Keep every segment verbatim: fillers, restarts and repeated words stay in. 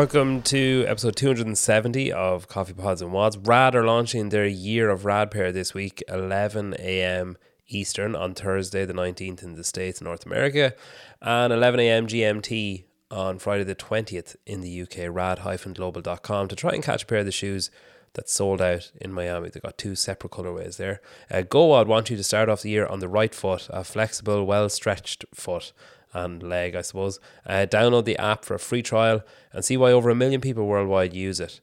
Welcome to episode two hundred seventy of Coffee Pods and Wads. Rad are launching their year of Rad Pair this week, eleven a.m. Eastern on Thursday the nineteenth in the States, North America, and eleven a.m. G M T on Friday the twentieth in the U K. Rad dash global dot com to try and catch a pair of the shoes that sold out in Miami. They've got two separate colorways there. Uh, GoWad want you to start off the year on the right foot, a flexible, well-stretched foot and leg, I suppose. Uh, download the app for a free trial and see why over a million people worldwide use it.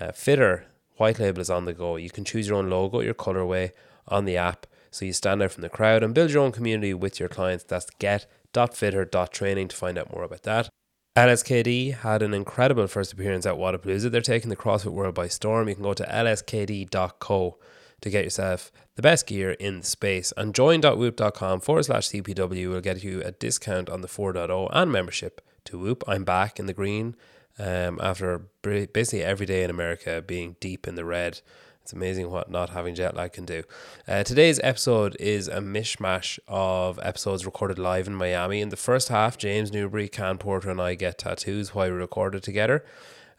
Uh, Fitter White Label is on the go. You can choose your own logo, your colorway on the app, so you stand out from the crowd and build your own community with your clients. That's get dot fitter dot training to find out more about that. L S K D had an incredible first appearance at Wadapalooza. They're taking the CrossFit world by storm. You can go to L S K D dot co to get yourself the best gear in the space. And join.whoop.com forward slash CPW will get you a discount on the four point oh and membership to Whoop. I'm back in the green um, after basically every day in America being deep in the red. It's amazing what not having jet lag can do. Uh, today's episode is a mishmash of episodes recorded live in Miami. In the first half, James Newbury, Cam Porter and I get tattoos while we recorded together.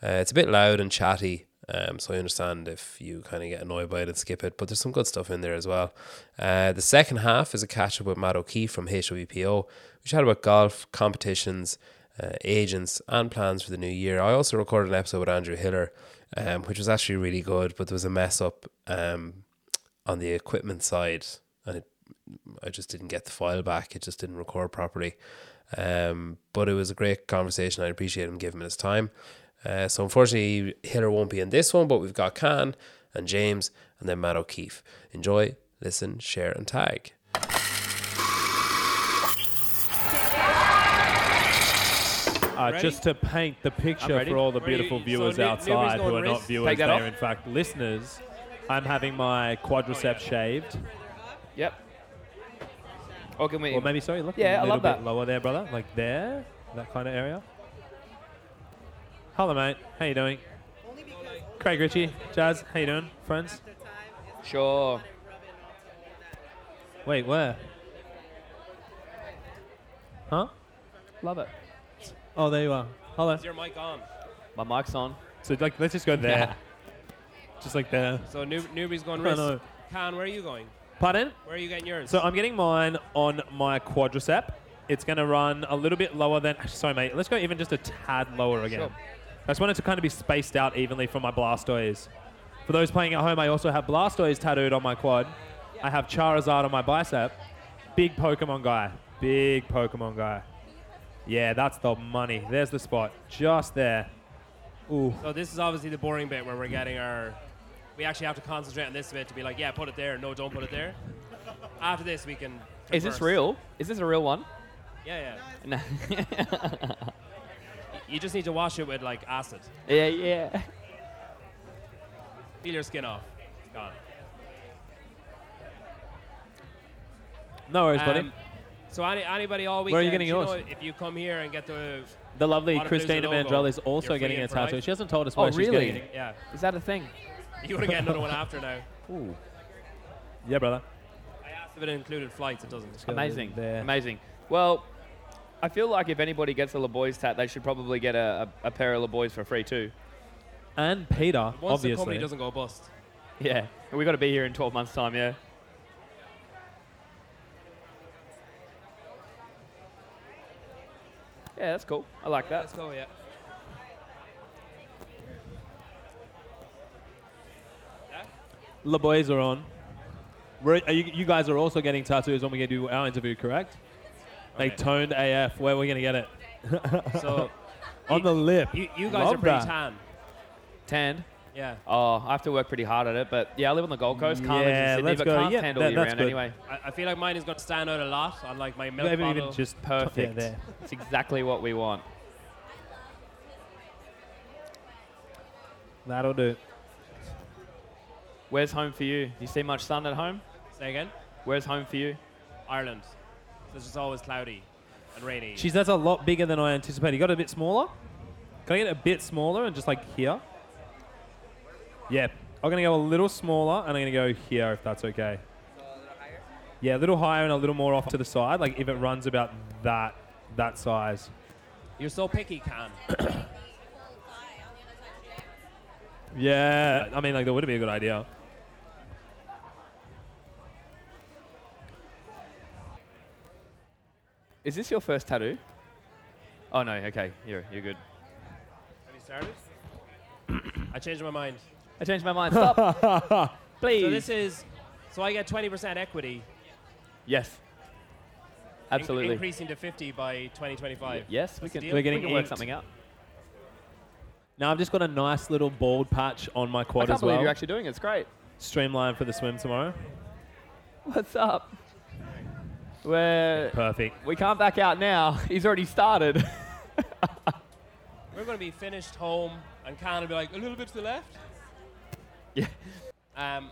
Uh, it's a bit loud and chatty. Um, so I understand if you kind of get annoyed by it and skip it, but there's some good stuff in there as well. Uh, the second half is a catch up with Matt O'Keefe from H W P O. We chat about golf, competitions, uh, agents and plans for the new year. I also recorded an episode with Andrew Hiller, um, which was actually really good, but there was a mess up um, on the equipment side and it, I just didn't get the file back. It just didn't record properly. Um, but it was a great conversation. I appreciate him giving his time. Uh, so unfortunately, Hiller won't be in this one, but we've got Can and James and then Matt O'Keefe. Enjoy, listen, share and tag. Uh, just to paint the picture for all the beautiful viewers so outside who are not viewers, they are in fact listeners, I'm having my quadriceps oh, yeah. shaved. Yep. Or, can we or maybe, sorry, look yeah, a little I love bit that. Lower there, brother. Like there, that kind of area. Hello, mate. How you doing? Craig Ritchie, Jazz. How you doing, friends? Sure. Wait, where? Huh? Love it. Oh, there you are. Hello. Is your mic on? My mic's on. So, like, let's just go there. Just like there. So, new, newbie's going wrist. No. Can, where are you going? Pardon? Where are you getting yours? So, I'm getting mine on my quadricep. It's going to run a little bit lower than... Sorry, mate. Let's go even just a tad lower again. Sure. I just wanted to kind of be spaced out evenly from my Blastoise. For those playing at home, I also have Blastoise tattooed on my quad. I have Charizard on my bicep. Big Pokemon guy. Big Pokemon guy. Yeah, that's the money. There's the spot. Just there. Ooh. So this is obviously the boring bit where we're getting our... We actually have to concentrate on this bit to be like, yeah, put it there. No, don't put it there. After this, we can... Traverse. Is this real? Is this a real one? Yeah, yeah. No. You just need to wash it with, like, acid. Yeah, yeah. Peel your skin off. It's gone. No worries, um, buddy. So any, anybody all weekend, where are you getting you yours? Know, if you come here and get the... The lovely Christina Mandrell is also getting a tattoo. Life. She hasn't told us where oh, she's really? Getting it. Yeah. Is that a thing? You want to get another one after now. Ooh. Yeah, brother. I asked if it included flights. It doesn't. Amazing. There. Amazing. Well, I feel like if anybody gets a Le Boys tat, they should probably get a, a, a pair of Le Boys for free too. And Peter, once obviously. Once the company doesn't go bust. Yeah, and we've got to be here in twelve months' time, yeah. Yeah, that's cool. I like that. That's cool, yeah. Le Boys are on. We're, are you, you guys are also getting tattoos when we get to our interview, correct? They okay. Toned A F. Where are we going to get it? So on the lip. You, you guys Love are pretty that. Tan. Tanned? Yeah. Oh, I have to work pretty hard at it. But, yeah, I live on the Gold Coast. Can't yeah, live in Sydney, but go. Can't yeah, handle that, you around good. Anyway. I, I feel like mine is going to stand out a lot on, like, my milk Maybe bottle. Even just perfect. There. It's exactly what we want. That'll do. Where's home for you? You see much sun at home? Say again? Where's home for you? Ireland. It's just always cloudy and rainy. Jeez, that's a lot bigger than I anticipated. You got it a bit smaller? Can I get it a bit smaller and just like here? Yeah. I'm going to go a little smaller and I'm going to go here if that's okay. So a little higher? Yeah, a little higher and a little more off to the side. Like if it runs about that, that size. You're so picky, Cam. Yeah, I mean, like, that would be a good idea. Is this your first tattoo? Oh, no, okay, you're, you're good. Have you started? I changed my mind. I changed my mind. Stop. Please. So this is, so I get twenty percent equity. Yes. Absolutely. In- increasing to fifty by twenty twenty-five. Yes, we can, we're getting, we can work something out. Now I've just got a nice little bald patch on my quad as well. I can't believe you're actually doing it. It's great. Streamline for the swim tomorrow. What's up? We're perfect. We can't back out now. He's already started. We're going to be finished home and kind of be like a little bit to the left. Yeah. Um.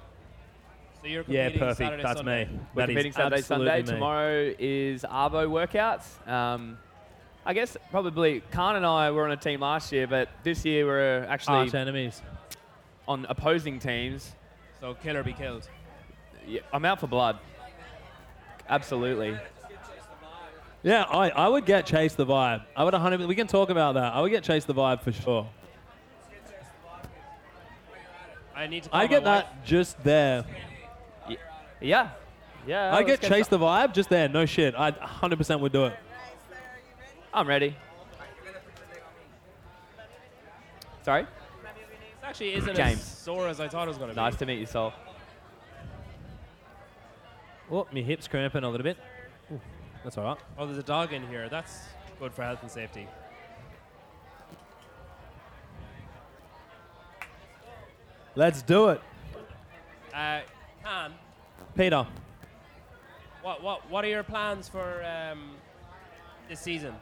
So you're competing. Yeah, perfect. Saturday, that's Sunday. Me. We're that competing is Saturday, Sunday. Me. Tomorrow is Arvo workouts. Um. I guess probably Khan and I were on a team last year, but this year we're actually arch enemies on opposing teams. So kill or be killed. Yeah, I'm out for blood. Absolutely. Yeah, I, I would get Chase the Vibe. I would one hundred percent. We can talk about that. I would get Chase the Vibe for sure. I need to. I get that wife. Just there. Yeah. Yeah. yeah I get Chase the Vibe just there. No shit. I one hundred percent would do it. I'm ready. Sorry? This actually isn't James. As sore as I thought it was going to be. Nice to meet you, Sol. Oh, my hip's cramping a little bit. Ooh, that's all right. Oh, there's a dog in here. That's good for health and safety. Let's do it. Uh, Cam. Peter. What, what, what are your plans for um, this season?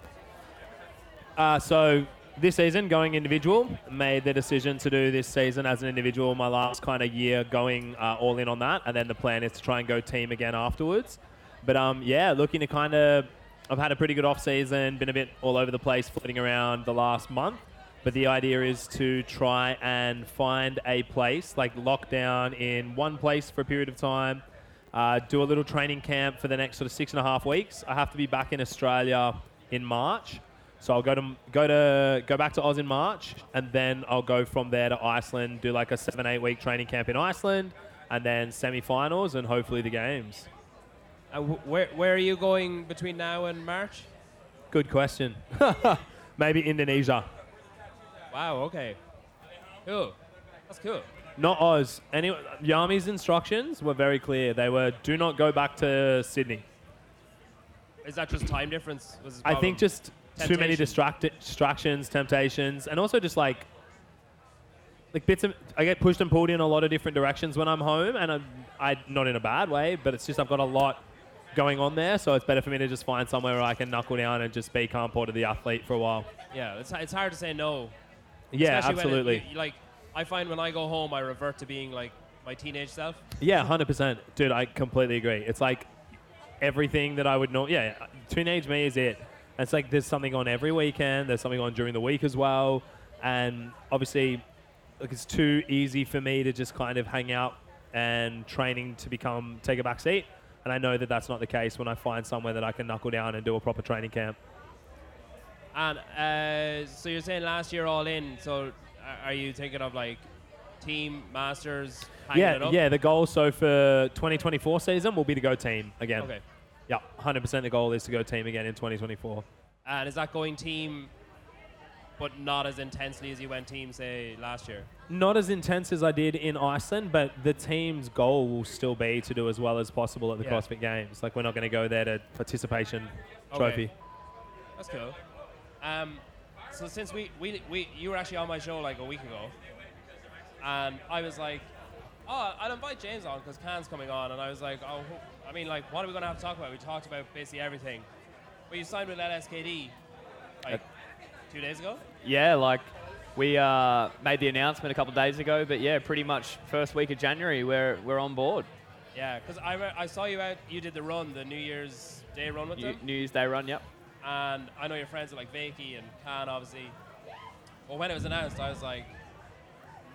Uh, so this season, going individual, made the decision to do this season as an individual, my last kind of year going uh, all in on that, and then the plan is to try and go team again afterwards. But um, yeah, looking to kind of, I've had a pretty good off season, been a bit all over the place, floating around the last month, but the idea is to try and find a place, like lock down in one place for a period of time, uh, do a little training camp for the next sort of six and a half weeks. I have to be back in Australia in March. So I'll go to go to go back to Oz in March, and then I'll go from there to Iceland, do like a seven eight week training camp in Iceland, and then semi-finals and hopefully the games. Uh, wh- where where are you going between now and March? Good question. Maybe Indonesia. Wow. Okay. Cool. That's cool. Not Oz. Anyway, Yami's instructions were very clear. They were do not go back to Sydney. Is that just time difference? Was his I think just. Temptation. Too many distract- distractions, temptations, and also just like like bits of, I get pushed and pulled in a lot of different directions when I'm home, and I'm I, not in a bad way, but it's just I've got a lot going on there, so it's better for me to just find somewhere where I can knuckle down and just be Cam Porter the athlete for a while. Yeah, it's it's hard to say no. Yeah, especially absolutely. When it, like I find when I go home, I revert to being like my teenage self. Yeah, one hundred percent. Dude, I completely agree. It's like everything that I would know. Yeah, teenage me is it. It's like there's something on every weekend. There's something on during the week as well. And obviously, like it's too easy for me to just kind of hang out and training to become take a back seat. And I know that that's not the case when I find somewhere that I can knuckle down and do a proper training camp. And uh, so you're saying last year all in. So are you thinking of like team, masters, hanging yeah, it up? Yeah, the goal so for twenty twenty-four season will be to go team again. Okay. Yeah, one hundred percent the goal is to go team again in twenty twenty-four. And is that going team, but not as intensely as you went team, say, last year? Not as intense as I did in Iceland, but the team's goal will still be to do as well as possible at the yeah. CrossFit Games. Like, we're not going to go there to participation okay. trophy. That's cool. Um, so since we, we, we, you were actually on my show like a week ago, and I was like, oh, I'll invite James on because Cam's coming on. And I was like, oh, I mean, like, what are we going to have to talk about? We talked about basically everything. But you signed with L S K D, like, uh, two days ago? Yeah, like, we uh, made the announcement a couple of days ago. But, yeah, pretty much first week of January, we're we're on board. Yeah, because I, re- I saw you out. You did the run, the New Year's Day run with New, them. New Year's Day run, yep. And I know your friends are, like, Vakey and Cam, obviously. Well, when it was announced, I was like,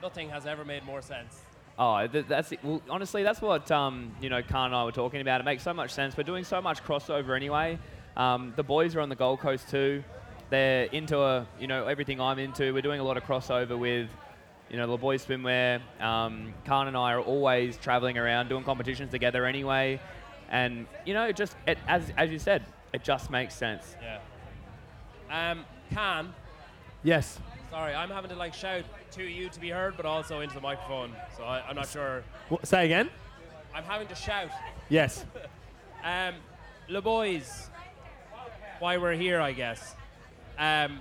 nothing has ever made more sense. Oh, that's it. Well, honestly, that's what um, you know, Khan and I were talking about. It makes so much sense. We're doing so much crossover anyway. Um, the boys are on the Gold Coast too. They're into a, you know everything I'm into. We're doing a lot of crossover with You know, Le Boys Swimwear, um, Khan and I are always traveling around doing competitions together anyway. And, you know, just it, as as you said, it just makes sense. Yeah. Um, Cam. Yes. Sorry, I'm having to, like, shout to you to be heard, but also into the microphone. So I, I'm not sure. What, say again? I'm having to shout. Yes. um, Le Boys, why we're here, I guess. Um,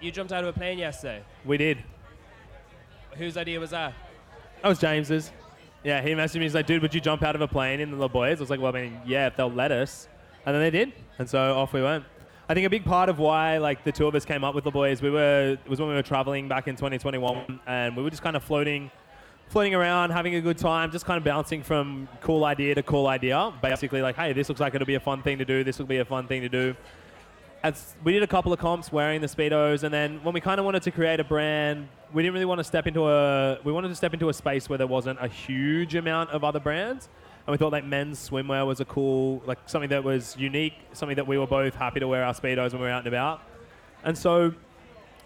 you jumped out of a plane yesterday. We did. Whose idea was that? That was James's. Yeah, he messaged me. He's like, dude, would you jump out of a plane in the Le Boys? I was like, well, I mean, yeah, if they'll let us. And then they did. And so off we went. I think a big part of why, like, the two of us came up with Le Boys, we were, it was when we were traveling back in twenty twenty-one, and we were just kind of floating, floating around, having a good time, just kind of bouncing from cool idea to cool idea. Basically, like, hey, this looks like it'll be a fun thing to do. This will be a fun thing to do. As we did a couple of comps wearing the Speedos, and then when we kind of wanted to create a brand, we didn't really want to step into a... We wanted to step into a space where there wasn't a huge amount of other brands, and we thought, like, men's swimwear was a cool... Like, something that was unique, something that we were both happy to wear our Speedos when we were out and about. And so,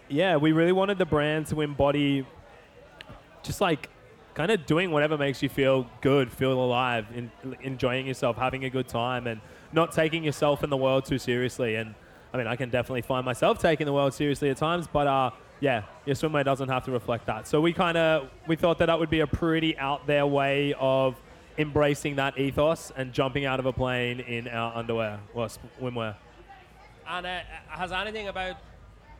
yeah, we really wanted the brand to embody just, like, kind of doing whatever makes you feel good, feel alive, in, enjoying yourself, having a good time, and not taking yourself and the world too seriously. And I mean, I can definitely find myself taking the world seriously at times, but uh, yeah, your swimwear doesn't have to reflect that. So we kind of, we thought that that would be a pretty out there way of embracing that ethos and jumping out of a plane in our underwear or swimwear. And uh, has anything about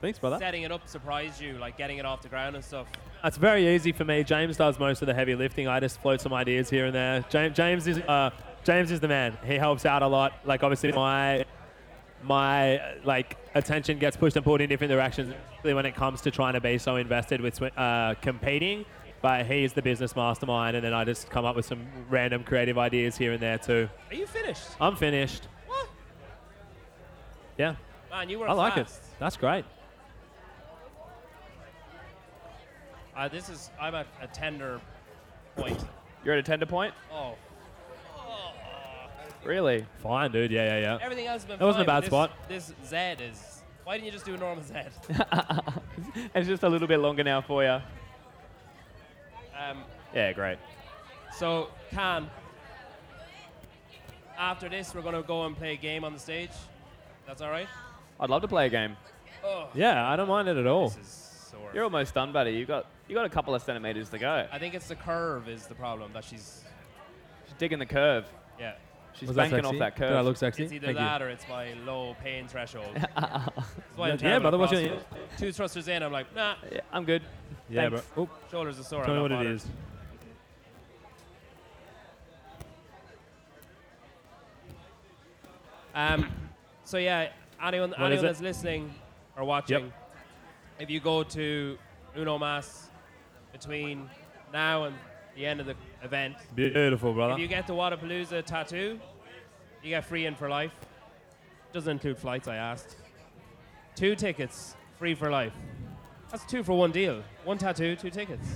Thanks, brother. setting it up surprised you, like getting it off the ground and stuff? It's very easy for me. James does most of the heavy lifting. I just float some ideas here and there. James, James is uh, James is the man. He helps out a lot. Like, obviously my... my like attention gets pushed and pulled in different directions when it comes to trying to be so invested with uh, competing, but he's the business mastermind, and then I just come up with some random creative ideas here and there too. Are you finished? I'm finished. What? Yeah. Man, you were I fast. like it. That's great. Uh, this is, I'm at a tender point. You're at a tender point? Oh. Really? Fine, dude. Yeah, yeah, yeah. Everything else has been that fine. That wasn't a bad this, spot. This Z is... Why didn't you just do a normal Z? It's just a little bit longer now for you. Um, yeah, great. So, Cam, after this, we're going to go and play a game on the stage. That's all right? I'd love to play a game. Oh. Yeah, I don't mind it at all. This is sore. You're almost done, buddy. You've got, you got a couple of centimetres to go. I think it's the curve is the problem that she's... She's digging the curve. Yeah. She's banking off that curve. Did I look sexy? It's either Thank that you. or it's my low pain threshold. That's why I'm yeah, brother, what's your... Two thrusters in, I'm like, nah. Yeah, I'm good. Yeah, Thanks. bro. Oop. Shoulders are sore. Tell me what bothered. it is. Um, so, yeah, anyone, anyone that's listening or watching, yep. if you go to Uno Mas between now and the end of the event. Beautiful, brother. If you get the Wadapalooza tattoo, you get free in for life. Doesn't include flights, I asked. Two tickets, free for life. That's two for one deal. One tattoo, two tickets.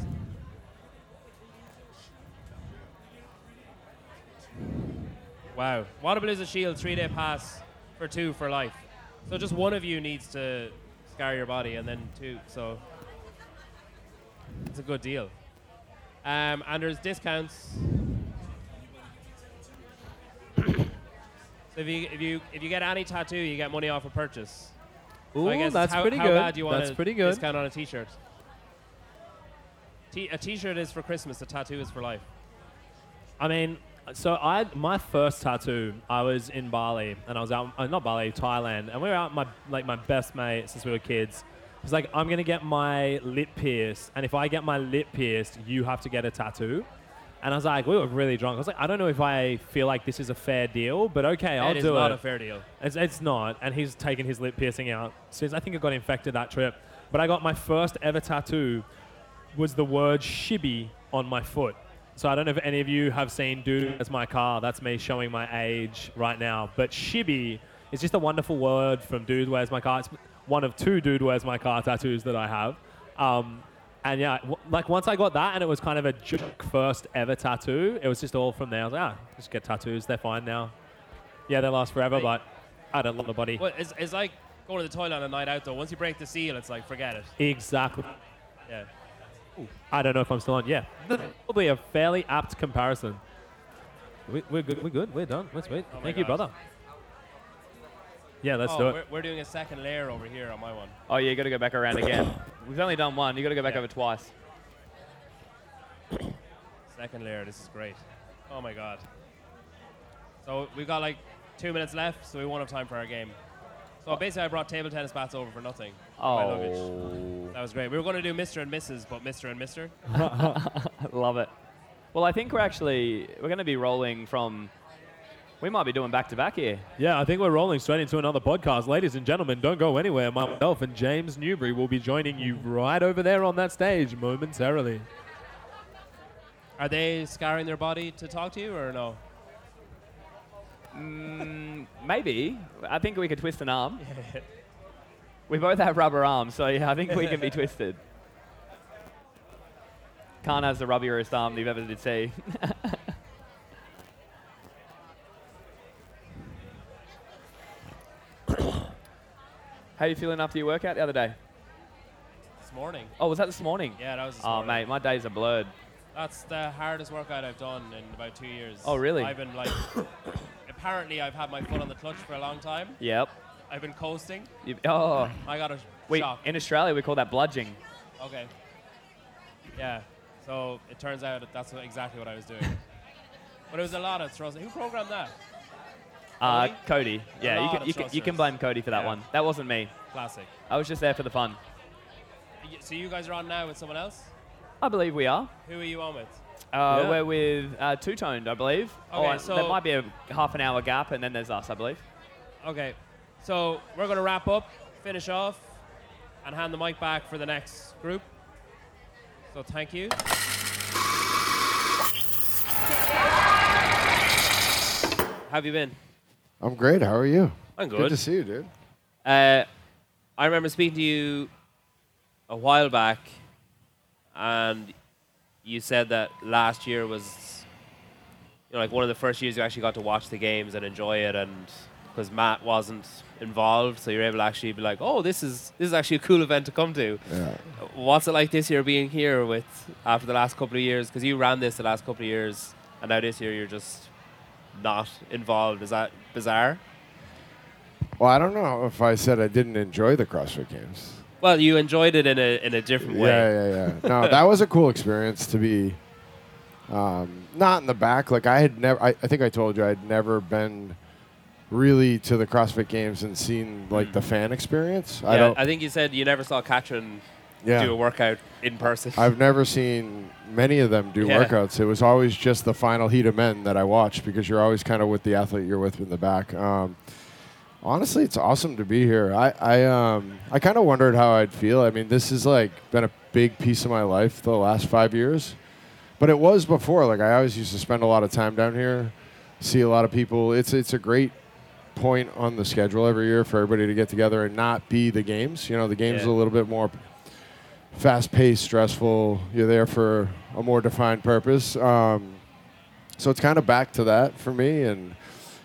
Wow. Wadapalooza Shield, three-day pass for two for life. So just one of you needs to scar your body and then two. So it's a good deal. Um, and there's discounts. So if you if you if you get any tattoo, you get money off a purchase. Ooh, so I guess that's how, pretty how good. Bad you want that's a pretty good. Discount on a T-shirt. T- a T-shirt is for Christmas. A tattoo is for life. I mean, so I my first tattoo. I was in Bali, and I was out uh, not Bali, Thailand, and we were out. My like my best mate since we were kids. He's like, I'm going to get my lip pierced. And if I get my lip pierced, you have to get a tattoo. And I was like, we were really drunk. I was like, I don't know if I feel like this is a fair deal, but okay, I'll do it. It is not a fair deal. It's, it's not. And he's taken his lip piercing out since I think it got infected that trip. But I got my first ever tattoo was the word shibby on my foot. So I don't know if any of you have seen Dude Where's My Car. That's me showing my age right now. But shibby is just a wonderful word from Dude Where's My Car. It's one of two Dude Where's My Car tattoos that I have. Um, and yeah, w- like once I got that and it was kind of a joke first ever tattoo, it was just all from there. I was like, ah, just get tattoos. They're fine now. Yeah, they last forever, hey. but I don't love the body. Well, it's, it's like going to the toilet on a night out though. Once you break the seal, it's like, forget it. Exactly. Yeah. I don't know if I'm still on. Yeah. Probably a fairly apt comparison. We, we're good. We're good. We're done. We're sweet. Oh Thank you, brother. Yeah, let's oh, do it. We're, we're doing a second layer over here on my one. Oh, yeah, you got to go back around again. We've only done one. You got to go back yeah. over twice. Second layer. This is great. Oh, my God. So we've got like two minutes left, so we won't have time for our game. So basically, I brought table tennis bats over for nothing. Oh. That was great. We were going to do Mister and Missus, but Mister and Mister. Love it. Well, I think we're actually, we're going to be rolling from, we might be doing back-to-back here. Yeah, I think we're rolling straight into another podcast. Ladies and gentlemen, don't go anywhere. Myself and James Newbury will be joining you right over there on that stage momentarily. Are they scouring their body to talk to you or no? Mm, maybe. I think we could twist an arm. We both have rubber arms, so yeah, I think we can be twisted. Khan has the rubbierest arm you've ever did see. How are you feeling after your workout the other day? This morning. Oh, was that this morning? Yeah, that was this oh, morning. Oh, mate, my days are blurred. That's the hardest workout I've done in about two years. Oh, really? I've been like... Apparently, I've had my foot on the clutch for a long time. Yep. I've been coasting. You've, oh. I got a we, shock. In Australia, we call that bludging. Okay. Yeah. So it turns out that that's exactly what I was doing. But it was a lot of thrusters. Who programmed that? Uh, Cody. Yeah, you can, you, can, you can blame Cody for that yeah. one. That wasn't me. Classic. I was just there for the fun. So you guys are on now with someone else? I believe we are. Who are you on with? Uh, yeah. We're with uh, Two Toned, I believe. Okay, or so there might be a half an hour gap, and then there's us, I believe. Okay. So we're going to wrap up, finish off, and hand the mic back for the next group. So thank you. How have you been? I'm great. How are you? I'm good. Good to see you, dude. Uh, I remember speaking to you a while back, and you said that last year was, you know, like one of the first years you actually got to watch the games and enjoy it, and because Matt wasn't involved, so you're able to actually be like, oh, this is this is actually a cool event to come to. Yeah. What's it like this year being here with after the last couple of years? Because you ran this the last couple of years, and now this year you're just not involved. Is that bizarre? Well, I don't know if I said I didn't enjoy the CrossFit Games. Well, you enjoyed it in a in a different way. Yeah, yeah, yeah. No, that was a cool experience to be um, not in the back. Like I had never. I, I think I told you I'd never been really to the CrossFit Games and seen like the fan experience. Yeah, I don't. I think you said you never saw Katrin yeah. do a workout in person. I've never seen many of them do yeah. workouts. It was always just the final heat of men that I watched because you're always kind of with the athlete you're with in the back. Um, Honestly, it's awesome to be here. I I, um, I kind of wondered how I'd feel. I mean, this has like been a big piece of my life the last five years. But it was before. Like I always used to spend a lot of time down here, see a lot of people. It's it's a great point on the schedule every year for everybody to get together and not be the games. You know, the games yeah. is a little bit more fast-paced, stressful. You're there for a more defined purpose. Um, so it's kind of back to that for me. And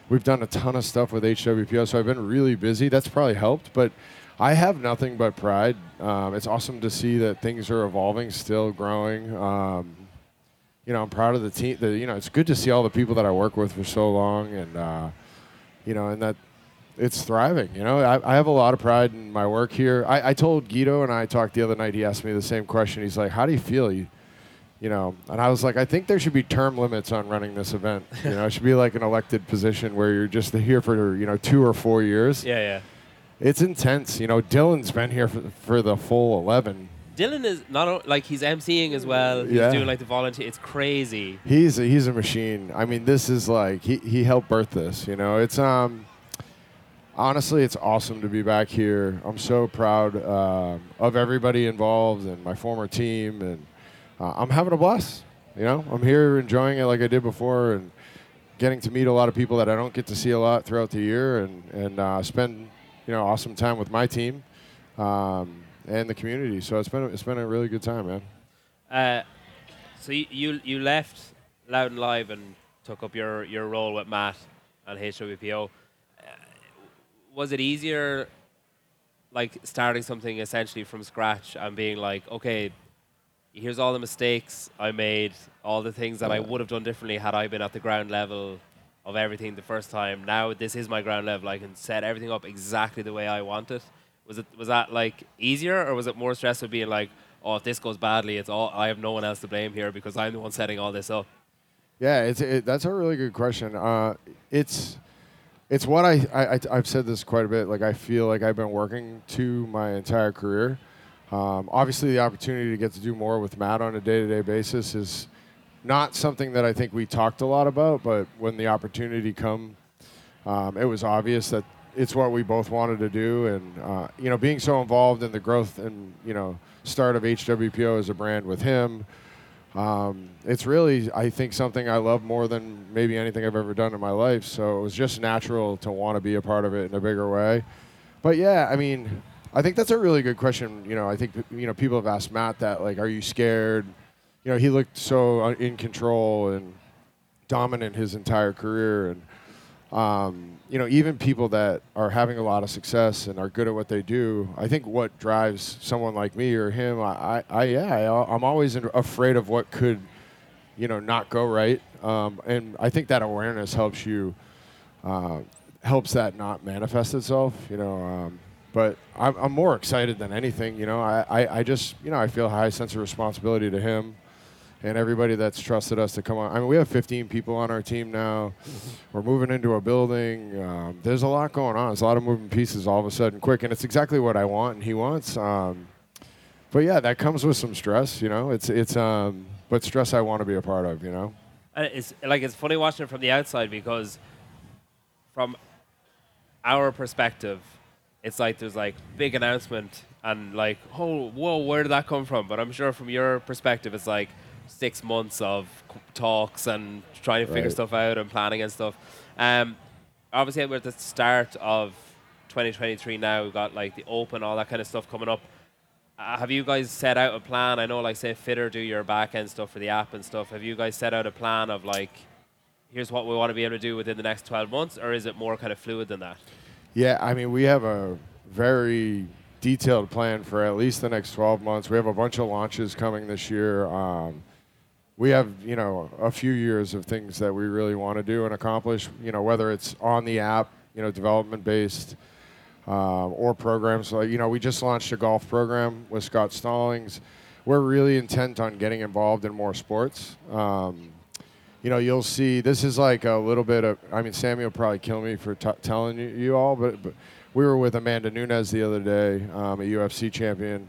we've done a ton of stuff with H W P O, so I've been really busy. That's probably helped, but I have nothing but pride. Um, it's awesome to see that things are evolving, still growing. Um, you know, I'm proud of the team. The, you know, it's good to see all the people that I work with for so long, and uh, you know, and that it's thriving. You know, I, I have a lot of pride in my work here. I, I told Guido and I talked the other night. He asked me the same question. He's like, "How do you feel?" You, You know, and I was like, I think there should be term limits on running this event. You know, it should be like an elected position where you're just here for, you know, two or four years. Yeah, yeah. It's intense. You know, Dylan's been here for, for the full eleven. Dylan is not, like, he's emceeing as well. He's yeah. doing, like, the volunteer. It's crazy. He's a, he's a machine. I mean, this is, like, he, he helped birth this, you know. It's, um, honestly, it's awesome to be back here. I'm so proud uh, of everybody involved and my former team and, Uh, I'm having a blast, you know. I'm here enjoying it like I did before and getting to meet a lot of people that I don't get to see a lot throughout the year and, and uh, spend, you know, awesome time with my team um, and the community. So it's been a, it's been a really good time, man. Uh, so you, you you left Loud and Live and took up your, your role with Matt and H W P O. Uh, was it easier, like, starting something essentially from scratch and being like, okay, here's all the mistakes I made, all the things that I would have done differently had I been at the ground level of everything the first time. Now this is my ground level. I can set everything up exactly the way I want it. Was it was that like easier, or was it more stressful being like, oh, if this goes badly, it's all I have no one else to blame here because I'm the one setting all this up? Yeah, it's it, that's a really good question. Uh, it's it's what I, I I've said this quite a bit. Like I feel like I've been working to my entire career. Um, obviously, the opportunity to get to do more with Matt on a day-to-day basis is not something that I think we talked a lot about, but when the opportunity come, um, it was obvious that it's what we both wanted to do. And, uh, you know, being so involved in the growth and, you know, start of H W P O as a brand with him, um, it's really, I think, something I love more than maybe anything I've ever done in my life. So it was just natural to want to be a part of it in a bigger way. But, yeah, I mean... I think that's a really good question. You know, I think you know people have asked Matt that, like, are you scared? You know, he looked so in control and dominant his entire career, and um, you know, even people that are having a lot of success and are good at what they do. I think what drives someone like me or him, I, I, I yeah, I, I'm always afraid of what could, you know, not go right, um, and I think that awareness helps you, uh, helps that not manifest itself. You know. Um, But I'm, I'm more excited than anything, you know. I, I, I just, you know, I feel a high sense of responsibility to him and everybody that's trusted us to come on. I mean, we have fifteen people on our team now. We're moving into a building. Um, there's a lot going on. There's a lot of moving pieces all of a sudden quick, and it's exactly what I want and he wants. Um, but, yeah, that comes with some stress, you know. It's, it's um, but stress I want to be a part of, you know. And it's, like, it's funny watching it from the outside because from our perspective, it's like there's like big announcement and like, oh, whoa, where did that come from? But I'm sure from your perspective, it's like six months of talks and trying to figure right. stuff out and planning and stuff. Um, obviously, we're at the start of twenty twenty-three now. We've got like the Open, all that kind of stuff coming up. Uh, have you guys set out a plan? I know, like, say, Fitter do your back-end stuff for the app and stuff. Have you guys set out a plan of like, here's what we want to be able to do within the next twelve months? Or is it more kind of fluid than that? Yeah, I mean, we have a very detailed plan for at least the next twelve months. We have a bunch of launches coming this year. Um, we have, you know, a few years of things that we really want to do and accomplish, you know, whether it's on the app, you know, development-based um, or programs. Like, you know, we just launched a golf program with Scott Stallings. We're really intent on getting involved in more sports. Um, You know, you'll see, this is like a little bit of, I mean, Sammy will probably kill me for t- telling you, you all, but, but we were with Amanda Nunes the other day, um, a U F C champion,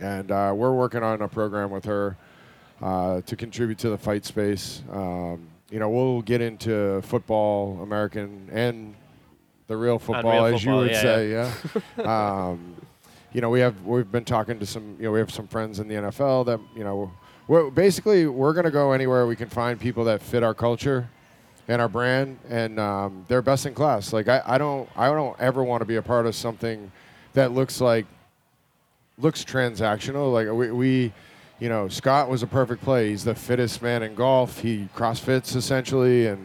and uh, we're working on a program with her uh, to contribute to the fight space. Um, you know, we'll get into football, American, and the real football, real as football, you would yeah, say, yeah. yeah. um, you know, we have, we've been talking to some, you know, we have some friends in the N F L that, you know, We're basically, we're going to go anywhere we can find people that fit our culture and our brand, and um, they're best in class. Like, I, I don't I don't ever want to be a part of something that looks like, looks transactional. Like, we, we, you know, Scott was a perfect play. He's the fittest man in golf. He CrossFits, essentially, and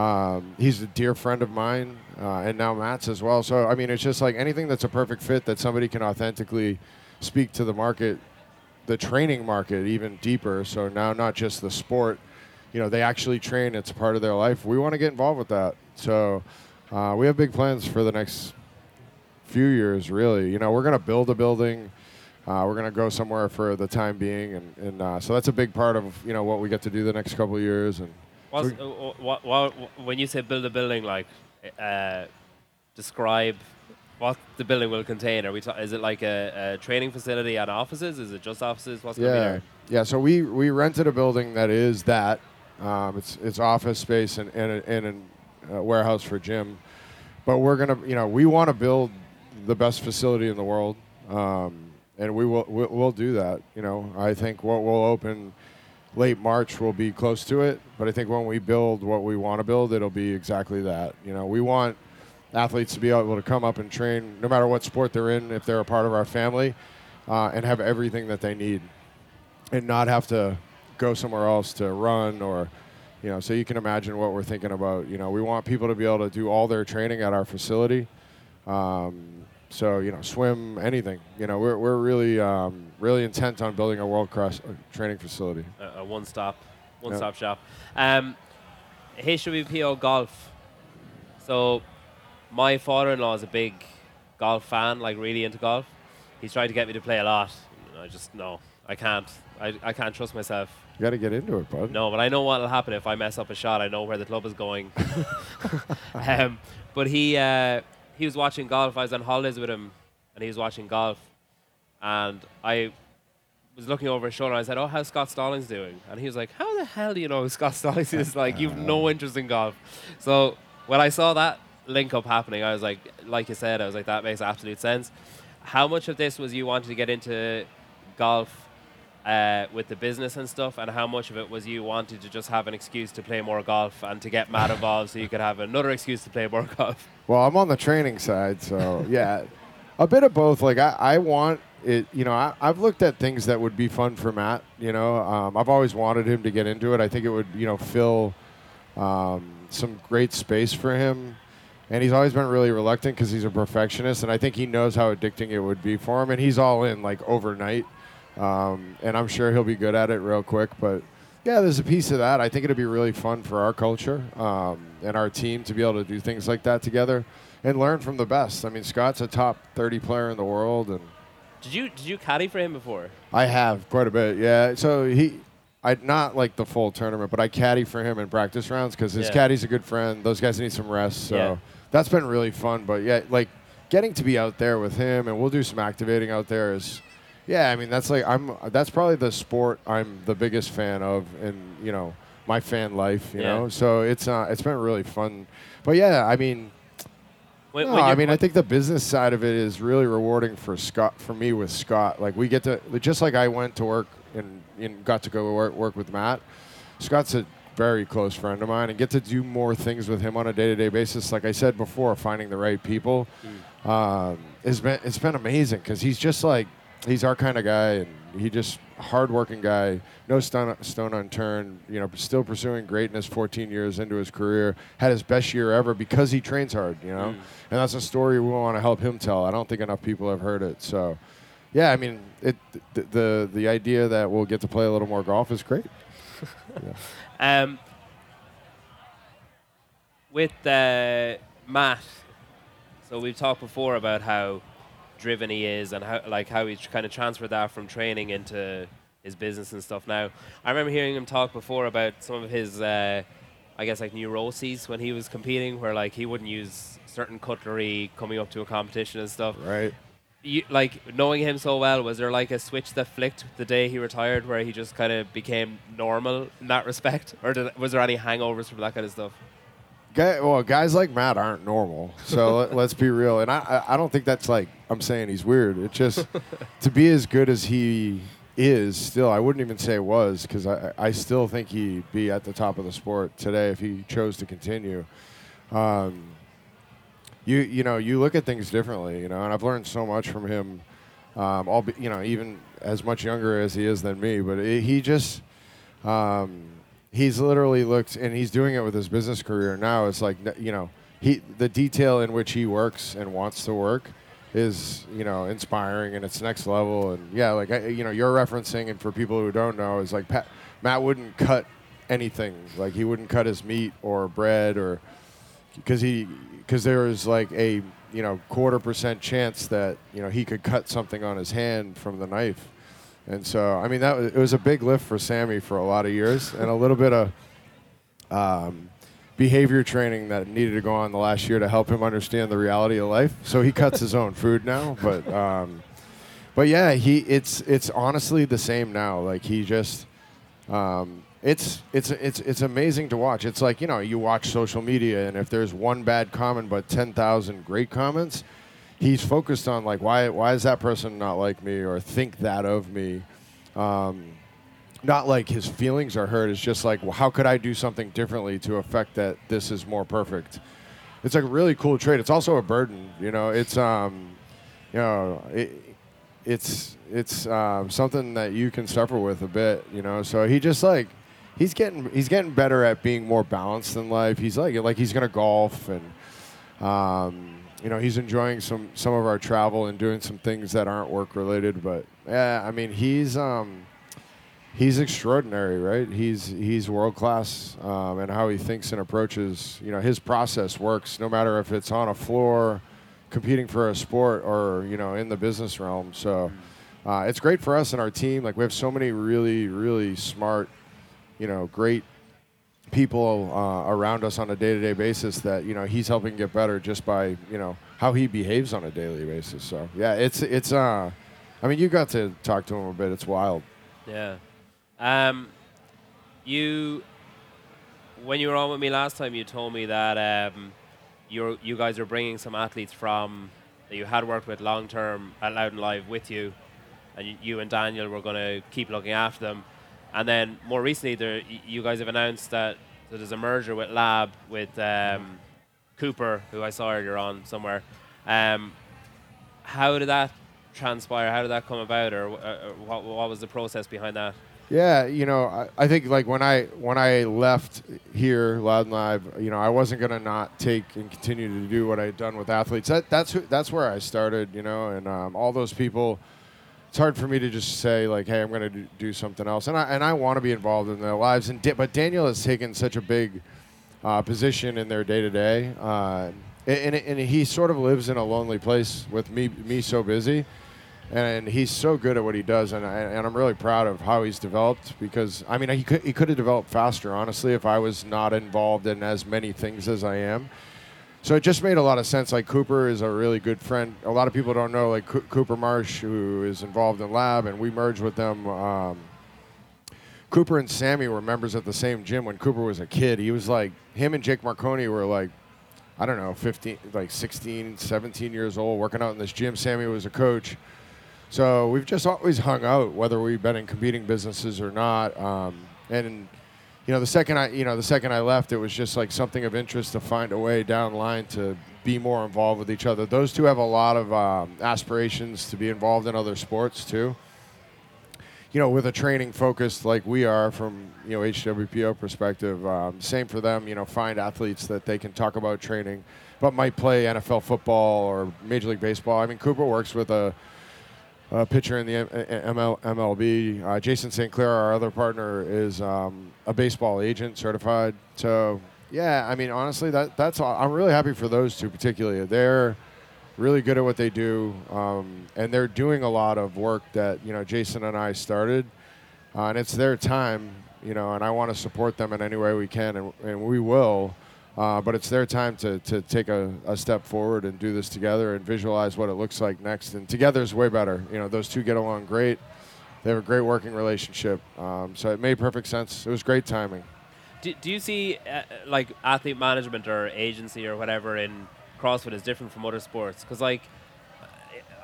um, he's a dear friend of mine, uh, and now Matt's as well. So, I mean, it's just like anything that's a perfect fit that somebody can authentically speak to the market, the training market even deeper. So now not just the sport, you know, they actually train. It's a part of their life. We want to get involved with that. So uh, we have big plans for the next few years, really. You know, we're going to build a building. Uh, we're going to go somewhere for the time being. And, and uh, so that's a big part of, you know, what we get to do the next couple of years. And so uh, what, what, when you say build a building, like uh, describe what the building will contain. Are we ta- is it like a, a training facility and offices? Is it just offices? What's going to be there? Yeah, so we, we rented a building that is that. Um, it's it's office space and, and, a, and a warehouse for gym. But we're going to, you know, we want to build the best facility in the world. Um, and we will, we'll, we'll do that. You know, I think what we'll open late March will be close to it. But I think when we build what we want to build, it'll be exactly that. You know, we want athletes to be able to come up and train no matter what sport they're in, if they're a part of our family, uh, and have everything that they need and not have to go somewhere else to run or, you know, so you can imagine what we're thinking about. You know, we want people to be able to do all their training at our facility. Um, So, you know, swim, anything. You know, we're we're really um, really intent on building a world-class training facility. A, a one-stop, one-stop yeah. shop. Um, H W P O golf. So, my father-in-law is a big golf fan, like really into golf. He's tried to get me to play a lot. I just no, I can't. I I can't trust myself. You got to get into it, bud. No, but I know what'll happen if I mess up a shot. I know where the club is going. um, but he. Uh, He was watching golf. I was on holidays with him, and he was watching golf. And I was looking over his shoulder. And I said, "Oh, how's Scott Stallings doing?" And he was like, "How the hell do you know who Scott Stallings is? Like, you've no interest in golf." So when I saw that link up happening, I was like, "Like you said, I was like, that makes absolute sense." How much of this was you wanting to get into golf uh, with the business and stuff, and how much of it was you wanting to just have an excuse to play more golf and to get Matt involved, so you could have another excuse to play more golf? Well, I'm on the training side, so yeah, a bit of both. Like I, I want it, you know, I, I've looked at things that would be fun for Matt, you know, um, I've always wanted him to get into it. I think it would, you know, fill um, some great space for him. And he's always been really reluctant because he's a perfectionist, and I think he knows how addicting it would be for him. And he's all in like overnight, um, and I'm sure he'll be good at it real quick, but. Yeah, there's a piece of that. I think it'd be really fun for our culture um, and our team to be able to do things like that together and learn from the best. I mean, Scott's a top thirty player in the world. And did you did you caddy for him before? I have quite a bit. Yeah, so he, I not like the full tournament, but I caddy for him in practice rounds because his yeah. caddy's a good friend. Those guys need some rest, so yeah. that's been really fun. But yeah, like getting to be out there with him, and we'll do some activating out there is. Yeah, I mean that's like I'm. That's probably the sport I'm the biggest fan of, in you know my fan life. You yeah. know, so it's uh, it's been really fun. But yeah, I mean, when, no, when I mean I think the business side of it is really rewarding for Scott, for me with Scott. Like we get to just like I went to work and, and got to go work, work with Matt. Scott's a very close friend of mine, and get to do more things with him on a day-to-day basis. Like I said before, finding the right people mm. um, it's been it's been amazing because he's just like. He's our kind of guy, and he just hard-working guy, no stone, stone unturned, you know, still pursuing greatness fourteen years into his career, had his best year ever because he trains hard, you know. Mm. And that's a story we want to help him tell. I don't think enough people have heard it. So, yeah, I mean, it th- the the idea that we'll get to play a little more golf is great. yeah. um, with uh, Matt, so we've talked before about how driven he is and how like how he kind of transferred that from training into his business and stuff now. I remember hearing him talk before about some of his uh, I guess like neuroses when he was competing where like he wouldn't use certain cutlery coming up to a competition and stuff. Right. You, like knowing him so well, was there like a switch that flicked the day he retired where he just kind of became normal in that respect? Or did, was there any hangovers from that kind of stuff? Guy, well, guys like Matt aren't normal, so let, let's be real. And I, I don't think that's like I'm saying he's weird. It's just to be as good as he is still, I wouldn't even say was, because I, I still think he'd be at the top of the sport today if he chose to continue. Um, you you know, you look at things differently, you know, and I've learned so much from him, um, all be, you know, even as much younger as he is than me. But it, he just... Um, He's literally looked, and he's doing it with his business career now. It's like, you know, he the detail in which he works and wants to work is, you know, inspiring, and it's next level. And, yeah, like, I, you know, you're referencing, and for people who don't know, is like Pat, Matt wouldn't cut anything. Like, he wouldn't cut his meat or bread or because he because there was, like, a, you know, quarter percent chance that, you know, he could cut something on his hand from the knife. And so, I mean, that was, it was a big lift for Sammy for a lot of years and a little bit of um, behavior training that needed to go on the last year to help him understand the reality of life. So he cuts his own food now. But, um, but yeah, he it's it's honestly the same now. Like, he just, um, it's, it's, it's, it's amazing to watch. It's like, you know, you watch social media, and if there's one bad comment but ten thousand great comments, he's focused on, like, why why is that person not like me or think that of me? Um, not like his feelings are hurt. It's just like, well, how could I do something differently to affect that this is more perfect? It's like a really cool trait. It's also a burden, you know. It's, um, you know, it, it's it's um, something that you can suffer with a bit, you know. So he just, like, he's getting he's getting better at being more balanced in life. He's like, like he's going to golf and... Um, you know, he's enjoying some, some of our travel and doing some things that aren't work related. But yeah, I mean, he's um, he's extraordinary, right? He's he's world class, um, and how he thinks and approaches. You know, his process works no matter if it's on a floor, competing for a sport, or you know, in the business realm. So uh, it's great for us and our team. Like we have so many really really smart, you know, great people uh, around us on a day-to-day basis that, you know, he's helping get better just by, you know, how he behaves on a daily basis. So, yeah, it's, it's uh, I mean, you got to talk to him a bit. It's wild. Yeah. Um, you, when you were on with me last time, you told me that um, you you guys are bringing some athletes from, that you had worked with long-term at Loud and Live with you, and you, you and Daniel were going to keep looking after them. And then more recently, there, you guys have announced that there's a merger with Lab, with um, Cooper, who I saw earlier on somewhere. Um, how did that transpire? How did that come about? Or, or what, what was the process behind that? Yeah, you know, I, I think like when I when I left here, Loud and Live, you know, I wasn't going to not take and continue to do what I had done with athletes. That, that's, who, that's where I started, you know, and um, all those people. It's hard for me to just say, like, hey, I'm going to do something else. And I and I want to be involved in their lives. And da- But Daniel has taken such a big uh, position in their day-to-day. Uh, and, and he sort of lives in a lonely place with me me so busy. And he's so good at what he does. And, I, and I'm really proud of how he's developed. Because, I mean, he could, he could have developed faster, honestly, if I was not involved in as many things as I am. So it just made a lot of sense. Like Cooper is a really good friend. A lot of people don't know like Co- Cooper Marsh, who is involved in Lab, and we merged with them. Um, Cooper and Sammy were members at the same gym when Cooper was a kid. He was like, him and Jake Marconi were like, I don't know, fifteen, like sixteen, seventeen years old, working out in this gym. Sammy was a coach. So we've just always hung out, whether we've been in competing businesses or not. Um, and You know, the second I, you know, the second I left, it was just like something of interest to find a way down line to be more involved with each other. Those two have a lot of um, aspirations to be involved in other sports too. You know, with a training focus like we are from, you know, H W P O perspective, um, same for them. You know, find athletes that they can talk about training, but might play N F L football or Major League Baseball. I mean, Cooper works with a. Uh, pitcher in the M L B. Uh, Jason Saint Clair, our other partner, is um, a baseball agent certified. So, yeah, I mean, honestly, that that's all. I'm really happy for those two particularly. They're really good at what they do, um, and they're doing a lot of work that, you know, Jason and I started, uh, and it's their time, you know, and I want to support them in any way we can, and, and we will. Uh, but it's their time to to take a, a step forward and do this together and visualize what it looks like next. And together is way better. You know, those two get along great. They have a great working relationship. Um, so it made perfect sense. It was great timing. Do, do you see, uh, like, athlete management or agency or whatever in CrossFit is different from other sports? Because, like,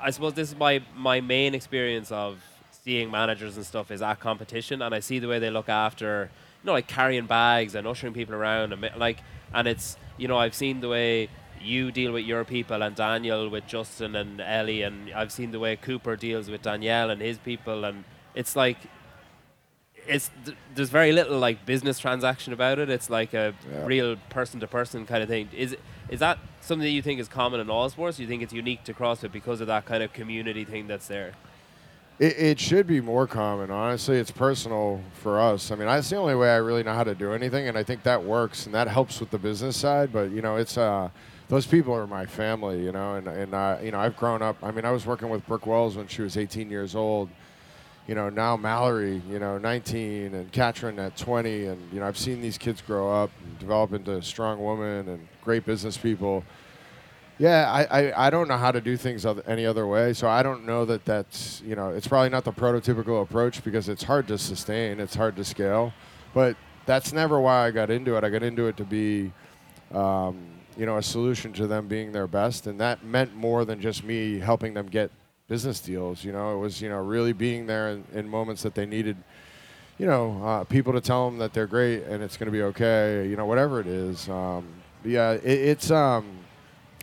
I suppose this is my, my main experience of seeing managers and stuff is at competition. And I see the way they look after, you know, like, carrying bags and ushering people around and, like, and it's, you know, I've seen the way you deal with your people and Daniel with Justin and Ellie, and I've seen the way Cooper deals with Danielle and his people, and it's like, it's th- there's very little like business transaction about it. It's like a yeah. real person-to-person kind of thing. Is is that something that you think is common in all sports? Do you think it's unique to CrossFit because of that kind of community thing that's there? It, it should be more common, honestly. It's personal for us. I mean, that's the only way I really know how to do anything, and I think that works, and that helps with the business side. But, you know, it's uh, those people are my family, you know, and, and uh, you know, I've grown up. I mean, I was working with Brooke Wells when she was eighteen years old. You know, now Mallory, you know, nineteen, and Katrin at twenty. And, you know, I've seen these kids grow up and develop into strong women and great business people. Yeah, I, I, I don't know how to do things other, any other way, so I don't know that that's, you know, it's probably not the prototypical approach because it's hard to sustain, it's hard to scale, but that's never why I got into it. I got into it to be, um, you know, a solution to them being their best, and that meant more than just me helping them get business deals, you know. It was, you know, really being there in, in moments that they needed, you know, uh, people to tell them that they're great and it's going to be okay, you know, whatever it is. Um, yeah, it, it's... Um,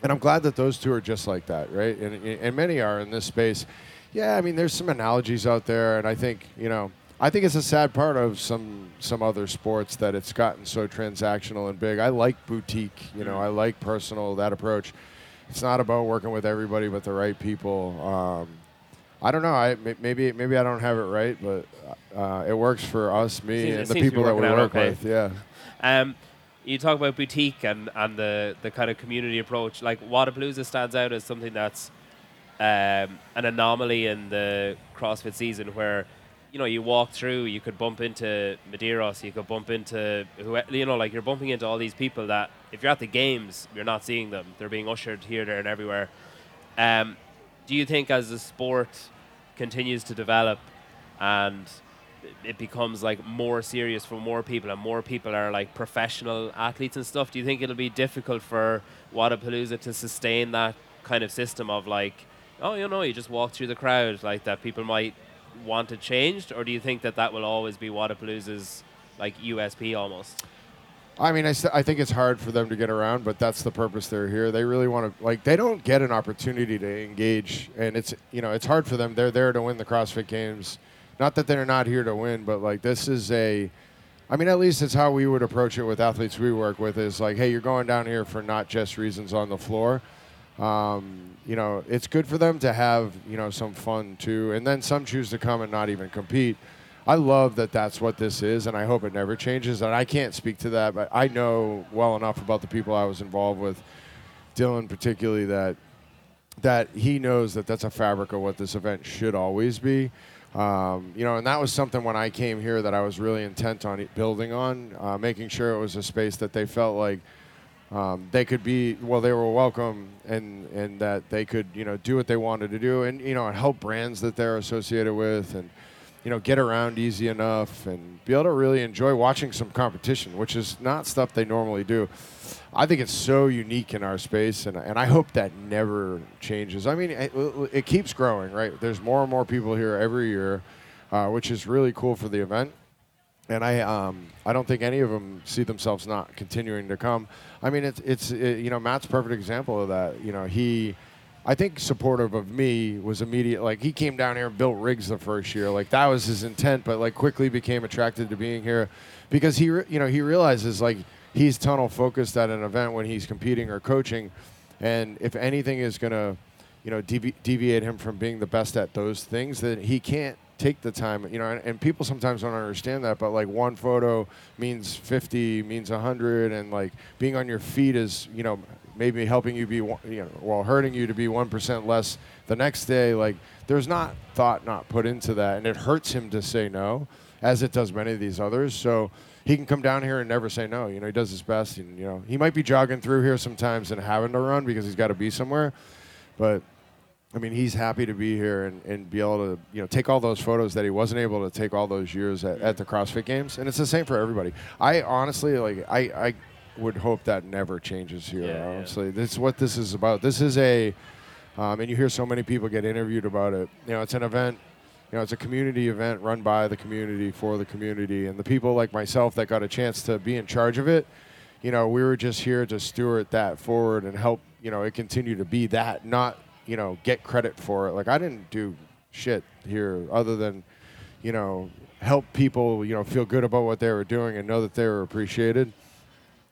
And I'm glad that those two are just like that, right? And and many are in this space. Yeah, I mean, there's some analogies out there, and I think, you know, I think it's a sad part of some some other sports that it's gotten so transactional and big. I like boutique, you know, I like personal, that approach. it's not about working with everybody but the right people. Um, I don't know. I maybe maybe I don't have it right, but uh, it works for us, me, seems, and the people that we work okay. with. Yeah. Um, you talk about boutique and, and the, the kind of community approach. Like Wadapalooza stands out as something that's um, an anomaly in the CrossFit season, where you know you walk through, you could bump into Medeiros, you could bump into who you know, like you're bumping into all these people that if you're at the games, you're not seeing them. They're being ushered here, there, and everywhere. Um, do you think as the sport continues to develop and it becomes like more serious for more people and more people are like professional athletes and stuff, do you think it'll be difficult for Wadapalooza to sustain that kind of system of like, oh, you know, you just walk through the crowd, like that people might want it changed? Or do you think that that will always be Wadapalooza's like U S P almost? I mean, I, st- I think it's hard for them to get around, but that's the purpose they're here. They really want to, like, they don't get an opportunity to engage, and it's, you know, it's hard for them. They're there to win the CrossFit Games. Not that they're not here to win, but, like, this is a, I mean, at least it's how we would approach it with athletes we work with, is like, hey, you're going down here for not just reasons on the floor. Um, you know, it's good for them to have, you know, some fun, too, and then some choose to come and not even compete. I love that that's what this is, and I hope it never changes. And I can't speak to that, but I know well enough about the people I was involved with, Dylan particularly, that that he knows that that's a fabric of what this event should always be. Um, you know, and that was something when I came here that I was really intent on building on, uh, making sure it was a space that they felt like um, they could be, well, they were welcome, and and that they could, you know, do what they wanted to do, and, you know, help brands that they're associated with, and, you know, get around easy enough and be able to really enjoy watching some competition, which is not stuff they normally do. I think it's so unique in our space, and and I hope that never changes. I mean, it, it keeps growing, right? There's more and more people here every year, uh, which is really cool for the event. And I um, I don't think any of them see themselves not continuing to come. I mean, it's, it's it, you know, Matt's a perfect example of that. You know, he... I think supportive of me was immediate. Like, he came down here and built rigs the first year. Like, that was his intent, but, like, quickly became attracted to being here because he, re- you know, he realizes, like, he's tunnel-focused at an event when he's competing or coaching, and if anything is going to, you know, devi- deviate him from being the best at those things, then he can't take the time, you know, and, and people sometimes don't understand that, but, like, one photo means fifty, means one hundred, and, like, being on your feet is, you know, maybe helping you be, you know, while hurting you to be one percent less the next day. Like, there's not thought not put into that, and it hurts him to say no, as it does many of these others. So he can come down here and never say no. You know, he does his best, and, you know, he might be jogging through here sometimes and having to run because he's got to be somewhere. But, I mean, he's happy to be here and, and be able to, you know, take all those photos that he wasn't able to take all those years at, at the CrossFit Games. And it's the same for everybody. I honestly, like, I... I would hope that never changes here, yeah, honestly. Yeah. This is what this is about. This is a, um, and you hear so many people get interviewed about it. You know, it's an event, you know, it's a community event run by the community for the community. And the people like myself that got a chance to be in charge of it, you know, we were just here to steward that forward and help, you know, it continue to be that, not, you know, get credit for it. Like, I didn't do shit here other than, you know, help people, you know, feel good about what they were doing and know that they were appreciated.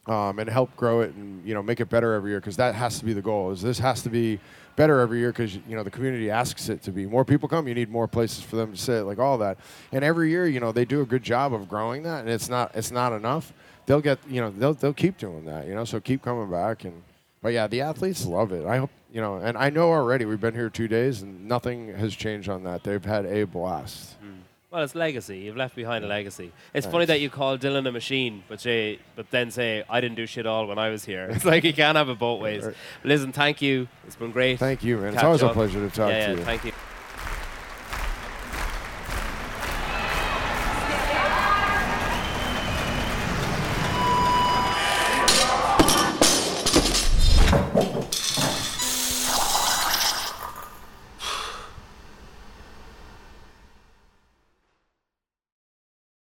Um, and help grow it and, you know, make it better every year, because that has to be the goal. Is this has to be better every year because, you know, the community asks it to be. More people come, you need more places for them to sit, like all that. And every year, you know, they do a good job of growing that, and it's not it's not enough. They'll get, you know, they'll they'll keep doing that, you know, so keep coming back. And but, yeah, the athletes love it. I hope, you know, and I know already we've been here two days and nothing has changed on that. They've had a blast. Mm. Well, it's legacy. You've left behind a legacy. It's Thanks. Funny that you call Dylan a machine, but say, but then say, I didn't do shit all when I was here. It's like you can't have it both ways. Listen, thank you. It's been great. Thank you, man. It's always up. a pleasure to talk yeah, to yeah, you. Thank you.